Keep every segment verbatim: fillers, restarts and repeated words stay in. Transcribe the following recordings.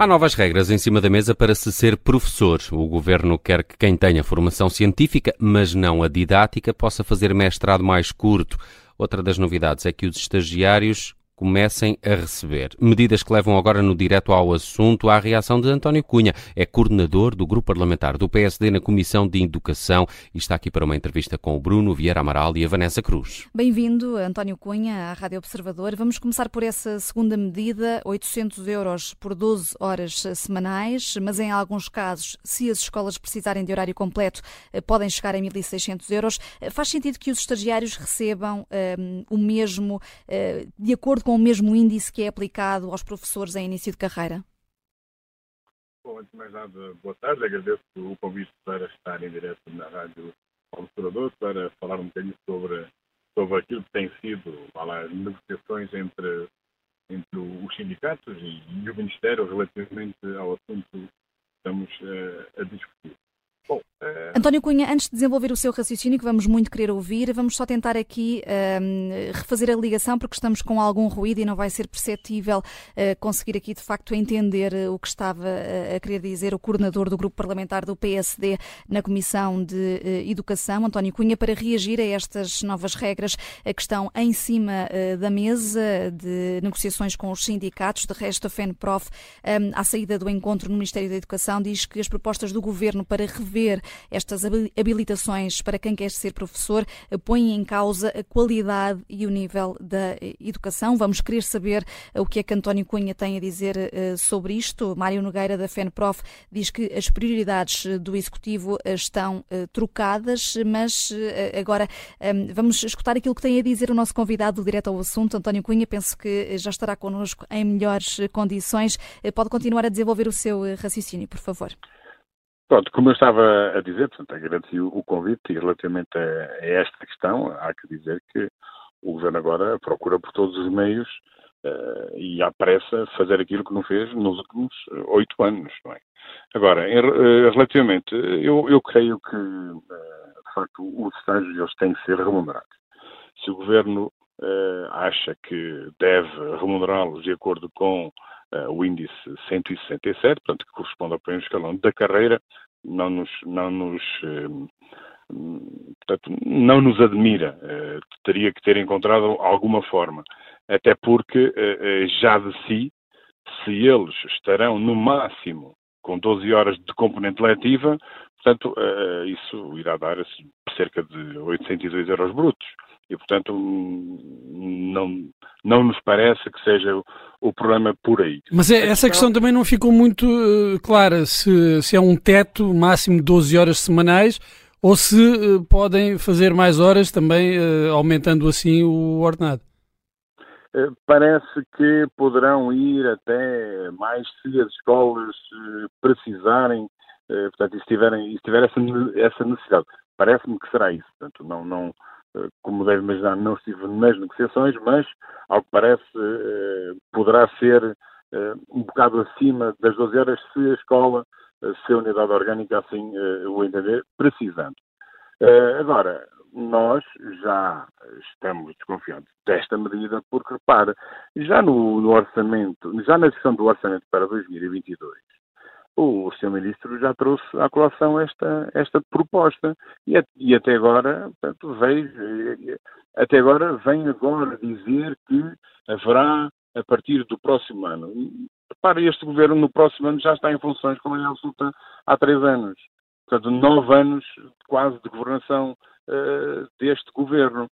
Há novas regras em cima da mesa para se ser professor. O Governo quer que quem tenha formação científica, mas não a didática, possa fazer mestrado mais curto. Outra das novidades é que os estagiários comecem a receber. Medidas que levam agora no direto ao assunto à reação de António Cunha. É coordenador do grupo parlamentar do P S D na Comissão de Educação e está aqui para uma entrevista com o Bruno Vieira Amaral e a Vanessa Cruz. Bem-vindo, António Cunha, à Rádio Observador. Vamos começar por essa segunda medida, oitocentos euros por doze horas semanais, mas em alguns casos, se as escolas precisarem de horário completo, podem chegar a mil e seiscentos euros. Faz sentido que os estagiários recebam um, o mesmo, de acordo com com o mesmo índice que é aplicado aos professores em início de carreira? Bom, antes de mais nada, boa tarde. Agradeço o convite para estar em direto na Rádio Observador para falar um bocadinho sobre, sobre aquilo que tem sido lá, as negociações entre, entre os sindicatos e o Ministério relativamente ao assunto que estamos uh, a discutir. Bom, é... António Cunha, antes de desenvolver o seu raciocínio, que vamos muito querer ouvir, vamos só tentar aqui um, refazer a ligação, porque estamos com algum ruído e não vai ser perceptível uh, conseguir aqui, de facto, entender o que estava a querer dizer o coordenador do grupo parlamentar do P S D na Comissão de uh, Educação, António Cunha, para reagir a estas novas regras uh, que estão em cima uh, da mesa de negociações com os sindicatos. De resto, a FENPROF, um, à saída do encontro no Ministério da Educação, diz que as propostas do Governo para rever estas habilitações para quem quer ser professor põem em causa a qualidade e o nível da educação. Vamos querer saber o que é que António Cunha tem a dizer sobre isto. Mário Nogueira, da FENPROF, diz que as prioridades do Executivo estão trocadas, mas agora vamos escutar aquilo que tem a dizer o nosso convidado direto ao assunto. António Cunha, penso que já estará connosco em melhores condições. Pode continuar a desenvolver o seu raciocínio, por favor. Pronto, como eu estava a dizer, portanto, agradeci o convite e relativamente a esta questão, há que dizer que o Governo agora procura por todos os meios uh, e à pressa fazer aquilo que não fez nos últimos oito anos, não é? Agora, em, uh, relativamente, eu, eu creio que, uh, de facto, os estágios eles têm que ser remunerados. Se o Governo uh, acha que deve remunerá-los de acordo com Uh, o índice cento e sessenta e sete, portanto, que corresponde ao primeiro escalão da carreira, não nos, não nos, uh, portanto, não nos admira. Uh, teria que ter encontrado alguma forma, até porque uh, uh, já de si, se eles estarão no máximo com doze horas de componente letiva, portanto, uh, isso irá dar assim, cerca de oitocentos e dois euros brutos. E, portanto, não, não nos parece que seja o, o problema por aí. Mas é, a questão... essa questão também não ficou muito uh, clara, se, se é um teto máximo de doze horas semanais ou se uh, podem fazer mais horas também, uh, aumentando assim o ordenado. Uh, parece que poderão ir até mais se as escolas uh, precisarem, uh, portanto, e se tiverem, e se tiver essa, essa necessidade. Parece-me que será isso, portanto, não... não como deve imaginar, não estive nas negociações, mas, ao que parece, poderá ser um bocado acima das doze horas se a escola, se a unidade orgânica, assim o entender, precisando. Agora, nós já estamos desconfiados desta medida, porque, repara, já no, no orçamento, já na discussão do orçamento para dois mil e vinte e dois, o senhor Ministro já trouxe à colação esta, esta proposta e, e até agora, portanto, vejo, até agora vem agora dizer que haverá a partir do próximo ano. Para este Governo, no próximo ano já está em funções, como é absoluta, há três anos. Portanto, nove anos quase de governação uh, deste Governo.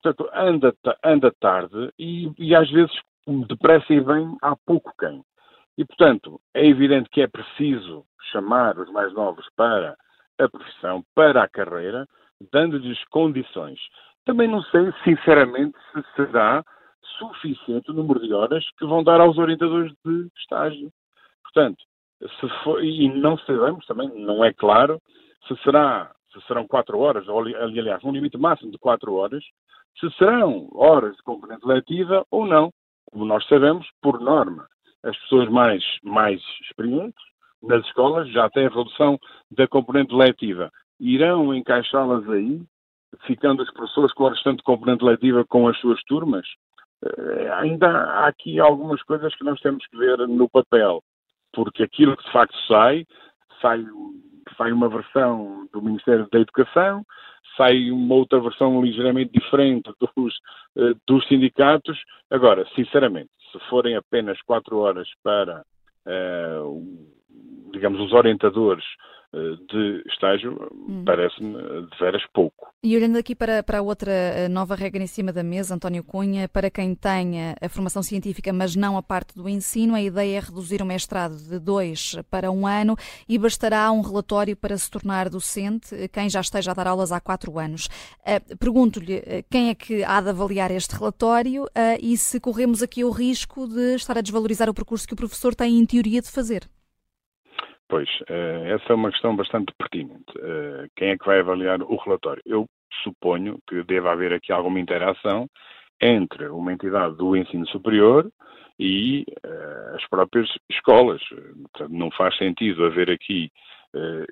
Portanto, anda, anda tarde e, e às vezes depressa e bem há pouco quem. E, portanto, é evidente que é preciso chamar os mais novos para a profissão, para a carreira, dando-lhes condições. Também não sei, sinceramente, se será suficiente o número de horas que vão dar aos orientadores de estágio. Portanto, se for, e não sabemos também, não é claro, se, será, se serão quatro horas, ou, aliás, um limite máximo de quatro horas, se serão horas de componente letiva ou não, como nós sabemos, por norma. As pessoas mais, mais experientes nas escolas já têm a redução da componente letiva. Irão encaixá-las aí, ficando as professores com a restante componente letiva com as suas turmas? Uh, ainda há aqui algumas coisas que nós temos que ver no papel. porque aquilo que de facto sai, sai, sai uma versão do Ministério da Educação, sai uma outra versão ligeiramente diferente dos, dos sindicatos. Agora, sinceramente, se forem apenas quatro horas para, digamos, os orientadores de estágio, hum. parece-me de veras pouco. E olhando aqui para, para a outra nova regra em cima da mesa, António Cunha, para quem tenha a formação científica, mas não a parte do ensino, a ideia é reduzir o mestrado de dois para um ano e bastará um relatório para se tornar docente, quem já esteja a dar aulas há quatro anos. Pergunto-lhe quem é que há de avaliar este relatório e se corremos aqui o risco de estar a desvalorizar o percurso que o professor tem em teoria de fazer. Pois, essa é uma questão bastante pertinente. Quem é que vai avaliar o relatório? Eu suponho que deva haver aqui alguma interação entre uma entidade do ensino superior e as próprias escolas. Portanto, não faz sentido haver aqui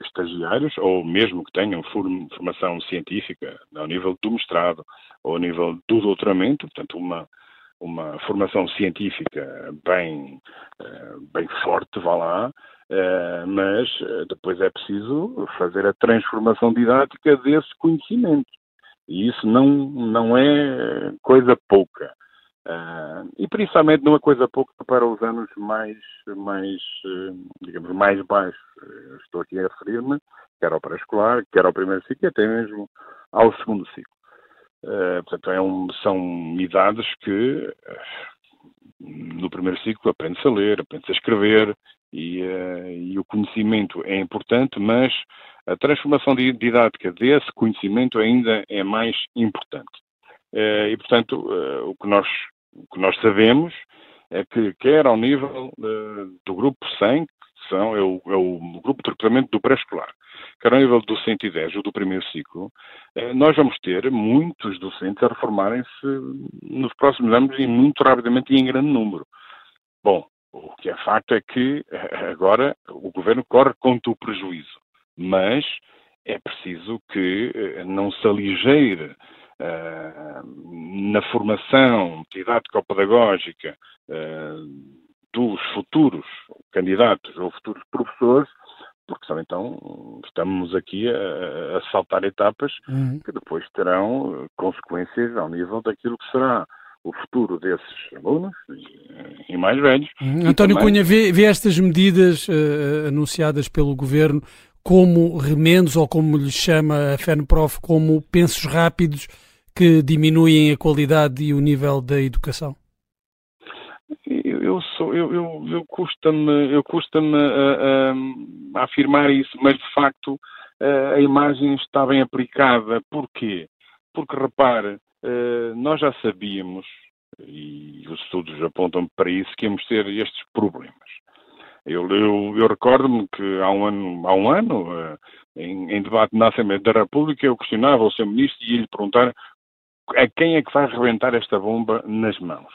estagiários, ou mesmo que tenham formação científica ao nível do mestrado ou ao nível do doutoramento, portanto, uma... uma formação científica bem, bem forte, vá lá, mas depois é preciso fazer a transformação didática desse conhecimento. E isso não, não é coisa pouca. E principalmente não é coisa pouca para os anos mais, mais digamos, mais baixos. Estou aqui a referir-me, quer ao pré-escolar, quer ao primeiro ciclo e até mesmo ao segundo ciclo. Uh, portanto, é um, são idades que uh, no primeiro ciclo aprende-se a ler, aprende-se a escrever e, uh, e o conhecimento é importante, mas a transformação didática desse conhecimento ainda é mais importante. Uh, e, portanto, uh, o, que nós, o que nós sabemos é que quer ao nível uh, do grupo cem, que são, é, o, é o grupo de recrutamento do pré-escolar, que era o nível do cento e dez, ou do primeiro ciclo, nós vamos ter muitos docentes a reformarem-se nos próximos anos e muito rapidamente e em grande número. Bom, o que é facto é que agora o Governo corre contra o prejuízo, mas é preciso que não se aligeire uh, na formação didático-pedagógica uh, dos futuros candidatos ou futuros professores, porque só então estamos aqui a, a saltar etapas uhum. que depois terão consequências ao nível daquilo que será o futuro desses alunos e, e mais velhos. Uhum. António também... Cunha, vê, vê estas medidas uh, anunciadas pelo Governo como remendos, ou como lhe chama a FENPROF, como pensos rápidos que diminuem a qualidade e o nível da educação? Eu, sou, eu, eu, eu custa-me, eu custa-me a, a, a afirmar isso, mas de facto a, a imagem está bem aplicada. Porquê? Porque, repare, nós já sabíamos, e os estudos apontam para isso, que íamos ter estes problemas. Eu, eu, eu recordo-me que há um ano, há um ano em, em debate na Assembleia da República, eu questionava o senhor Ministro e ia-lhe perguntar a quem é que vai rebentar esta bomba nas mãos.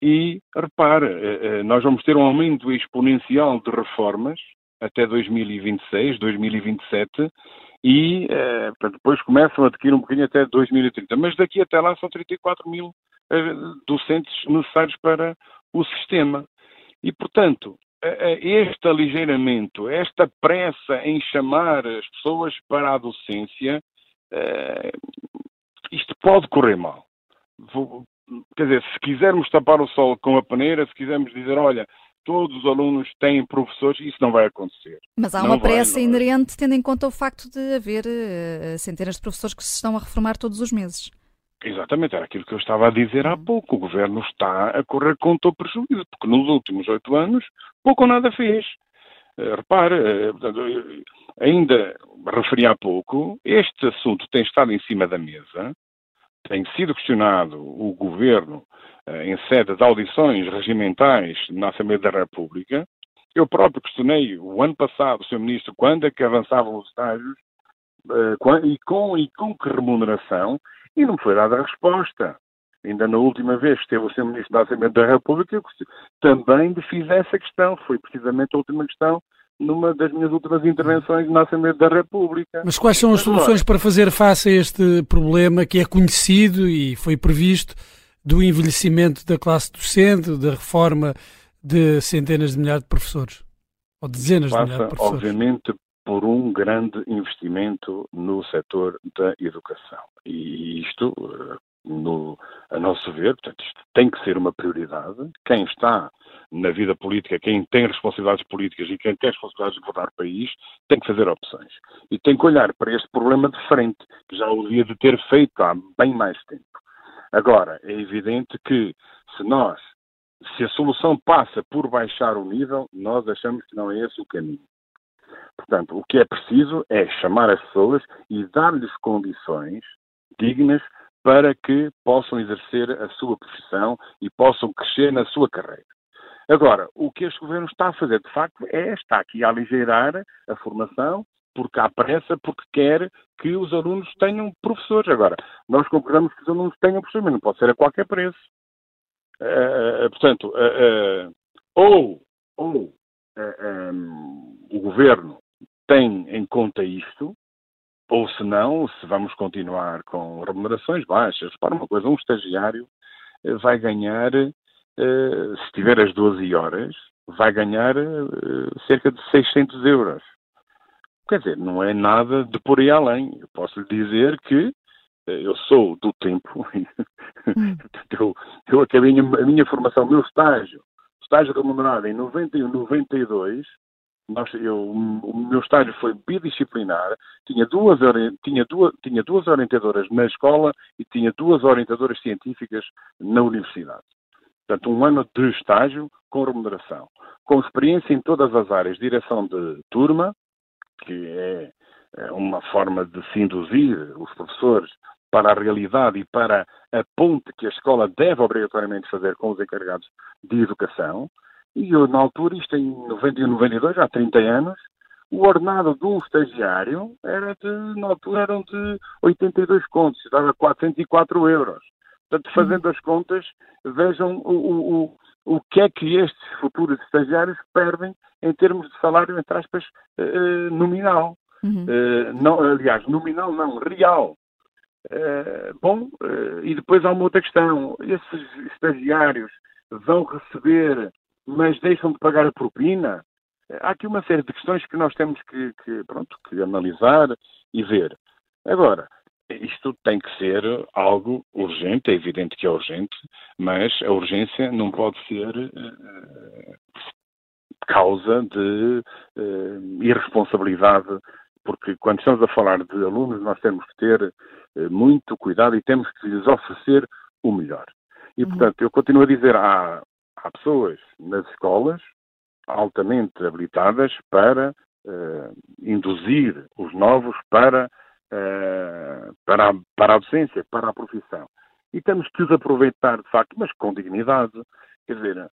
E, repare, nós vamos ter um aumento exponencial de reformas até dois mil e vinte e seis, dois mil e vinte e sete e portanto, depois começam a adquirir um bocadinho até dois mil e trinta. Mas daqui até lá são trinta e quatro mil docentes necessários para o sistema. E, portanto, este aligeiramento, esta pressa em chamar as pessoas para a docência, isto pode correr mal. Vou... Quer dizer, se quisermos tapar o sol com a peneira, se quisermos dizer, olha, todos os alunos têm professores, isso não vai acontecer. Mas há uma pressa inerente, tendo em conta o facto de haver uh, centenas de professores que se estão a reformar todos os meses. Exatamente, era aquilo que eu estava a dizer há pouco. O Governo está a correr contra o prejuízo, porque nos últimos oito anos pouco ou nada fez. Uh, repare, uh, portanto, ainda referi há pouco, este assunto tem estado em cima da mesa. Tem sido questionado o Governo em sede de audições regimentais na Assembleia da República. Eu próprio questionei o ano passado, senhor Ministro, quando é que avançavam os estágios e com, e com que remuneração, e não me foi dada a resposta. Ainda na última vez que esteve o senhor Ministro da Assembleia da República, eu também fiz essa questão, foi precisamente a última questão numa das minhas últimas intervenções na Assembleia da República. Mas quais são as soluções para fazer face a este problema que é conhecido e foi previsto do envelhecimento da classe docente, da reforma de centenas de milhares de professores? ou dezenas passa, de milhares de professores. Obviamente, por um grande investimento no setor da educação. E isto, no, a nosso ver, portanto, isto tem que ser uma prioridade. Quem está na vida política, quem tem responsabilidades políticas e quem tem responsabilidades de governar o país, tem que fazer opções. E tem que olhar para este problema de frente, que já o devia de ter feito há bem mais tempo. Agora, é evidente que se nós, se a solução passa por baixar o nível, nós achamos que não é esse o caminho. Portanto, o que é preciso é chamar as pessoas e dar-lhes condições dignas para que possam exercer a sua profissão e possam crescer na sua carreira. Agora, o que este governo está a fazer, de facto, é está aqui a aligeirar a formação, porque há pressa, porque quer que os alunos tenham professores. Agora, nós concordamos que os alunos tenham professores, mas não pode ser a qualquer preço. Uh, portanto, uh, uh, ou, ou uh, um, o governo tem em conta isto, ou se não, se vamos continuar com remunerações baixas. Para uma coisa, um estagiário vai ganhar, uh, se tiver as doze horas, vai ganhar uh, cerca de seiscentos euros. Quer dizer, não é nada de por aí além. Eu posso lhe dizer que eu sou do tempo, hum. eu, eu acabei a minha formação, o meu estágio, estágio remunerado em noventa e um, noventa e dois, nós, eu, o meu estágio foi bidisciplinar, tinha duas, tinha, duas, tinha duas orientadoras na escola e tinha duas orientadoras científicas na universidade. Portanto, um ano de estágio com remuneração, com experiência em todas as áreas, direção de turma, que é uma forma de se induzir os professores para a realidade e para a ponte que a escola deve obrigatoriamente fazer com os encarregados de educação. E eu, na altura, isto em noventa e um, noventa e dois, há trinta anos, o ordenado de um estagiário era de, na altura, eram de oitenta e dois contos, dava quatrocentos e quatro euros. Portanto, fazendo as contas, vejam o, o, o O que é que estes futuros estagiários perdem em termos de salário, entre aspas, eh, nominal. Uhum. Eh, não, aliás, nominal não, real. Eh, bom, eh, e depois há uma outra questão. Esses estagiários vão receber, mas deixam de pagar a propina? Há aqui uma série de questões que nós temos que, que, pronto, que analisar e ver. Agora, isto tem que ser algo urgente, é evidente que é urgente, mas a urgência não pode ser uh, causa de uh, irresponsabilidade, porque quando estamos a falar de alunos nós temos que ter uh, muito cuidado e temos que lhes oferecer o melhor. E, uhum. portanto, eu continuo a dizer, há, há pessoas nas escolas altamente habilitadas para uh, induzir os novos para... Uh, para, a, para a docência, para a profissão. E temos que os aproveitar, de facto, mas com dignidade. Quer dizer, um e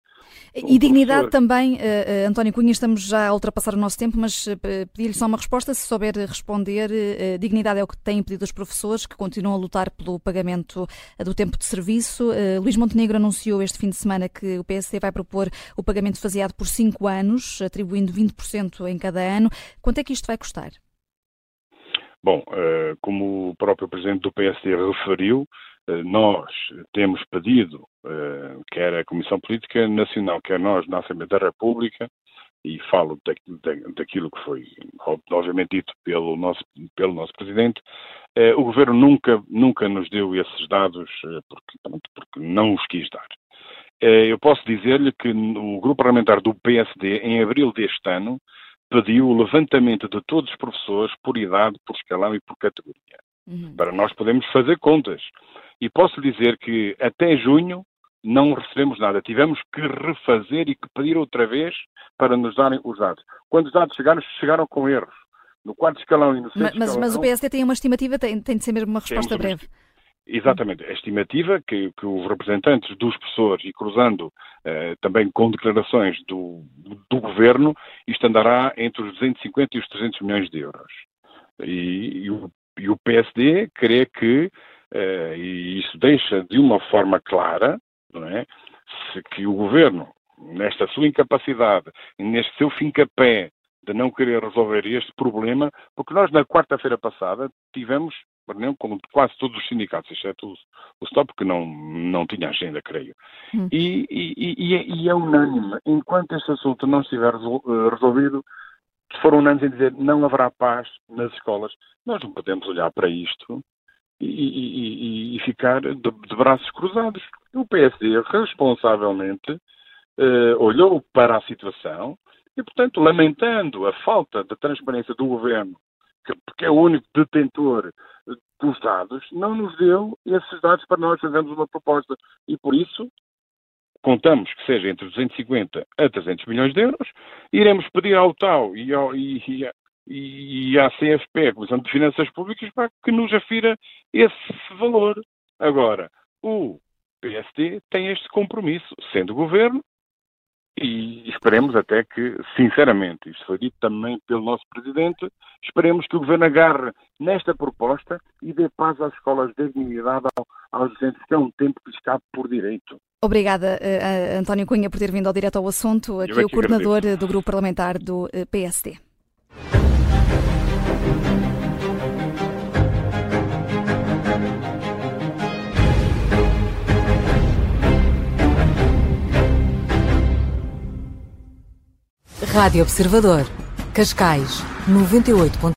professor... dignidade também, uh, uh, António Cunha, estamos já a ultrapassar o nosso tempo, mas uh, pedir-lhe só uma resposta, se souber responder. Uh, dignidade é o que têm pedido os professores, que continuam a lutar pelo pagamento uh, do tempo de serviço. Uh, Luís Montenegro anunciou este fim de semana que o P S D vai propor o pagamento faseado por cinco anos, atribuindo vinte por cento em cada ano. Quanto é que isto vai custar? Bom, como o próprio Presidente do P S D referiu, nós temos pedido, quer a Comissão Política Nacional, quer nós na Assembleia da República, e falo daquilo que foi, obviamente, dito pelo nosso, pelo nosso Presidente, o Governo nunca, nunca nos deu esses dados, porque, pronto, porque não os quis dar. Eu posso dizer-lhe que o Grupo Parlamentar do P S D, em abril deste ano, pediu o levantamento de todos os professores por idade, por escalão e por categoria, uhum. para nós podermos fazer contas. E posso dizer que até junho não recebemos nada, tivemos que refazer e que pedir outra vez para nos darem os dados. Quando os dados chegaram, chegaram com erros, no quarto escalão e no sexto escalão. Mas o P S D tem uma estimativa, tem, tem de ser mesmo uma resposta breve. Exatamente. A estimativa que, que os representantes dos professores, e cruzando eh, também com declarações do, do Governo, isto andará entre os duzentos e cinquenta e os trezentos milhões de euros. E, e, o, e o P S D crê que, eh, e isso deixa de uma forma clara, não é, se, que o Governo, nesta sua incapacidade, neste seu fincapé de não querer resolver este problema, porque nós na quarta-feira passada tivemos reunião com quase todos os sindicatos, exceto o, o S T O P, que não, não tinha agenda, creio. Hum. E, e, e, é, e é unânime. Enquanto este assunto não estiver resolvido, foram unânimes em dizer não haverá paz nas escolas. Nós não podemos olhar para isto e, e, e, e ficar de, de braços cruzados. O P S D, responsavelmente, uh, olhou para a situação e, portanto, lamentando a falta de transparência do governo, que, porque é o único detentor dos dados, não nos deu esses dados para nós fazermos uma proposta. E, por isso, contamos que seja entre duzentos e cinquenta a trezentos milhões de euros, iremos pedir ao T A U e, ao, e, e, e à C F P, a Comissão de Finanças Públicas, para que nos afira esse valor. Agora, o P S D tem este compromisso, sendo governo, e esperemos até que, sinceramente, isto foi dito também pelo nosso Presidente, esperemos que o Governo agarre nesta proposta e dê paz às escolas, de dignidade ao, aos docentes, que é um tempo que escape por direito. Obrigada, uh, António Cunha, por ter vindo ao Direto ao Assunto. Aqui é o coordenador agradeço. do Grupo Parlamentar do P S D. Rádio Observador, Cascais, noventa e oito ponto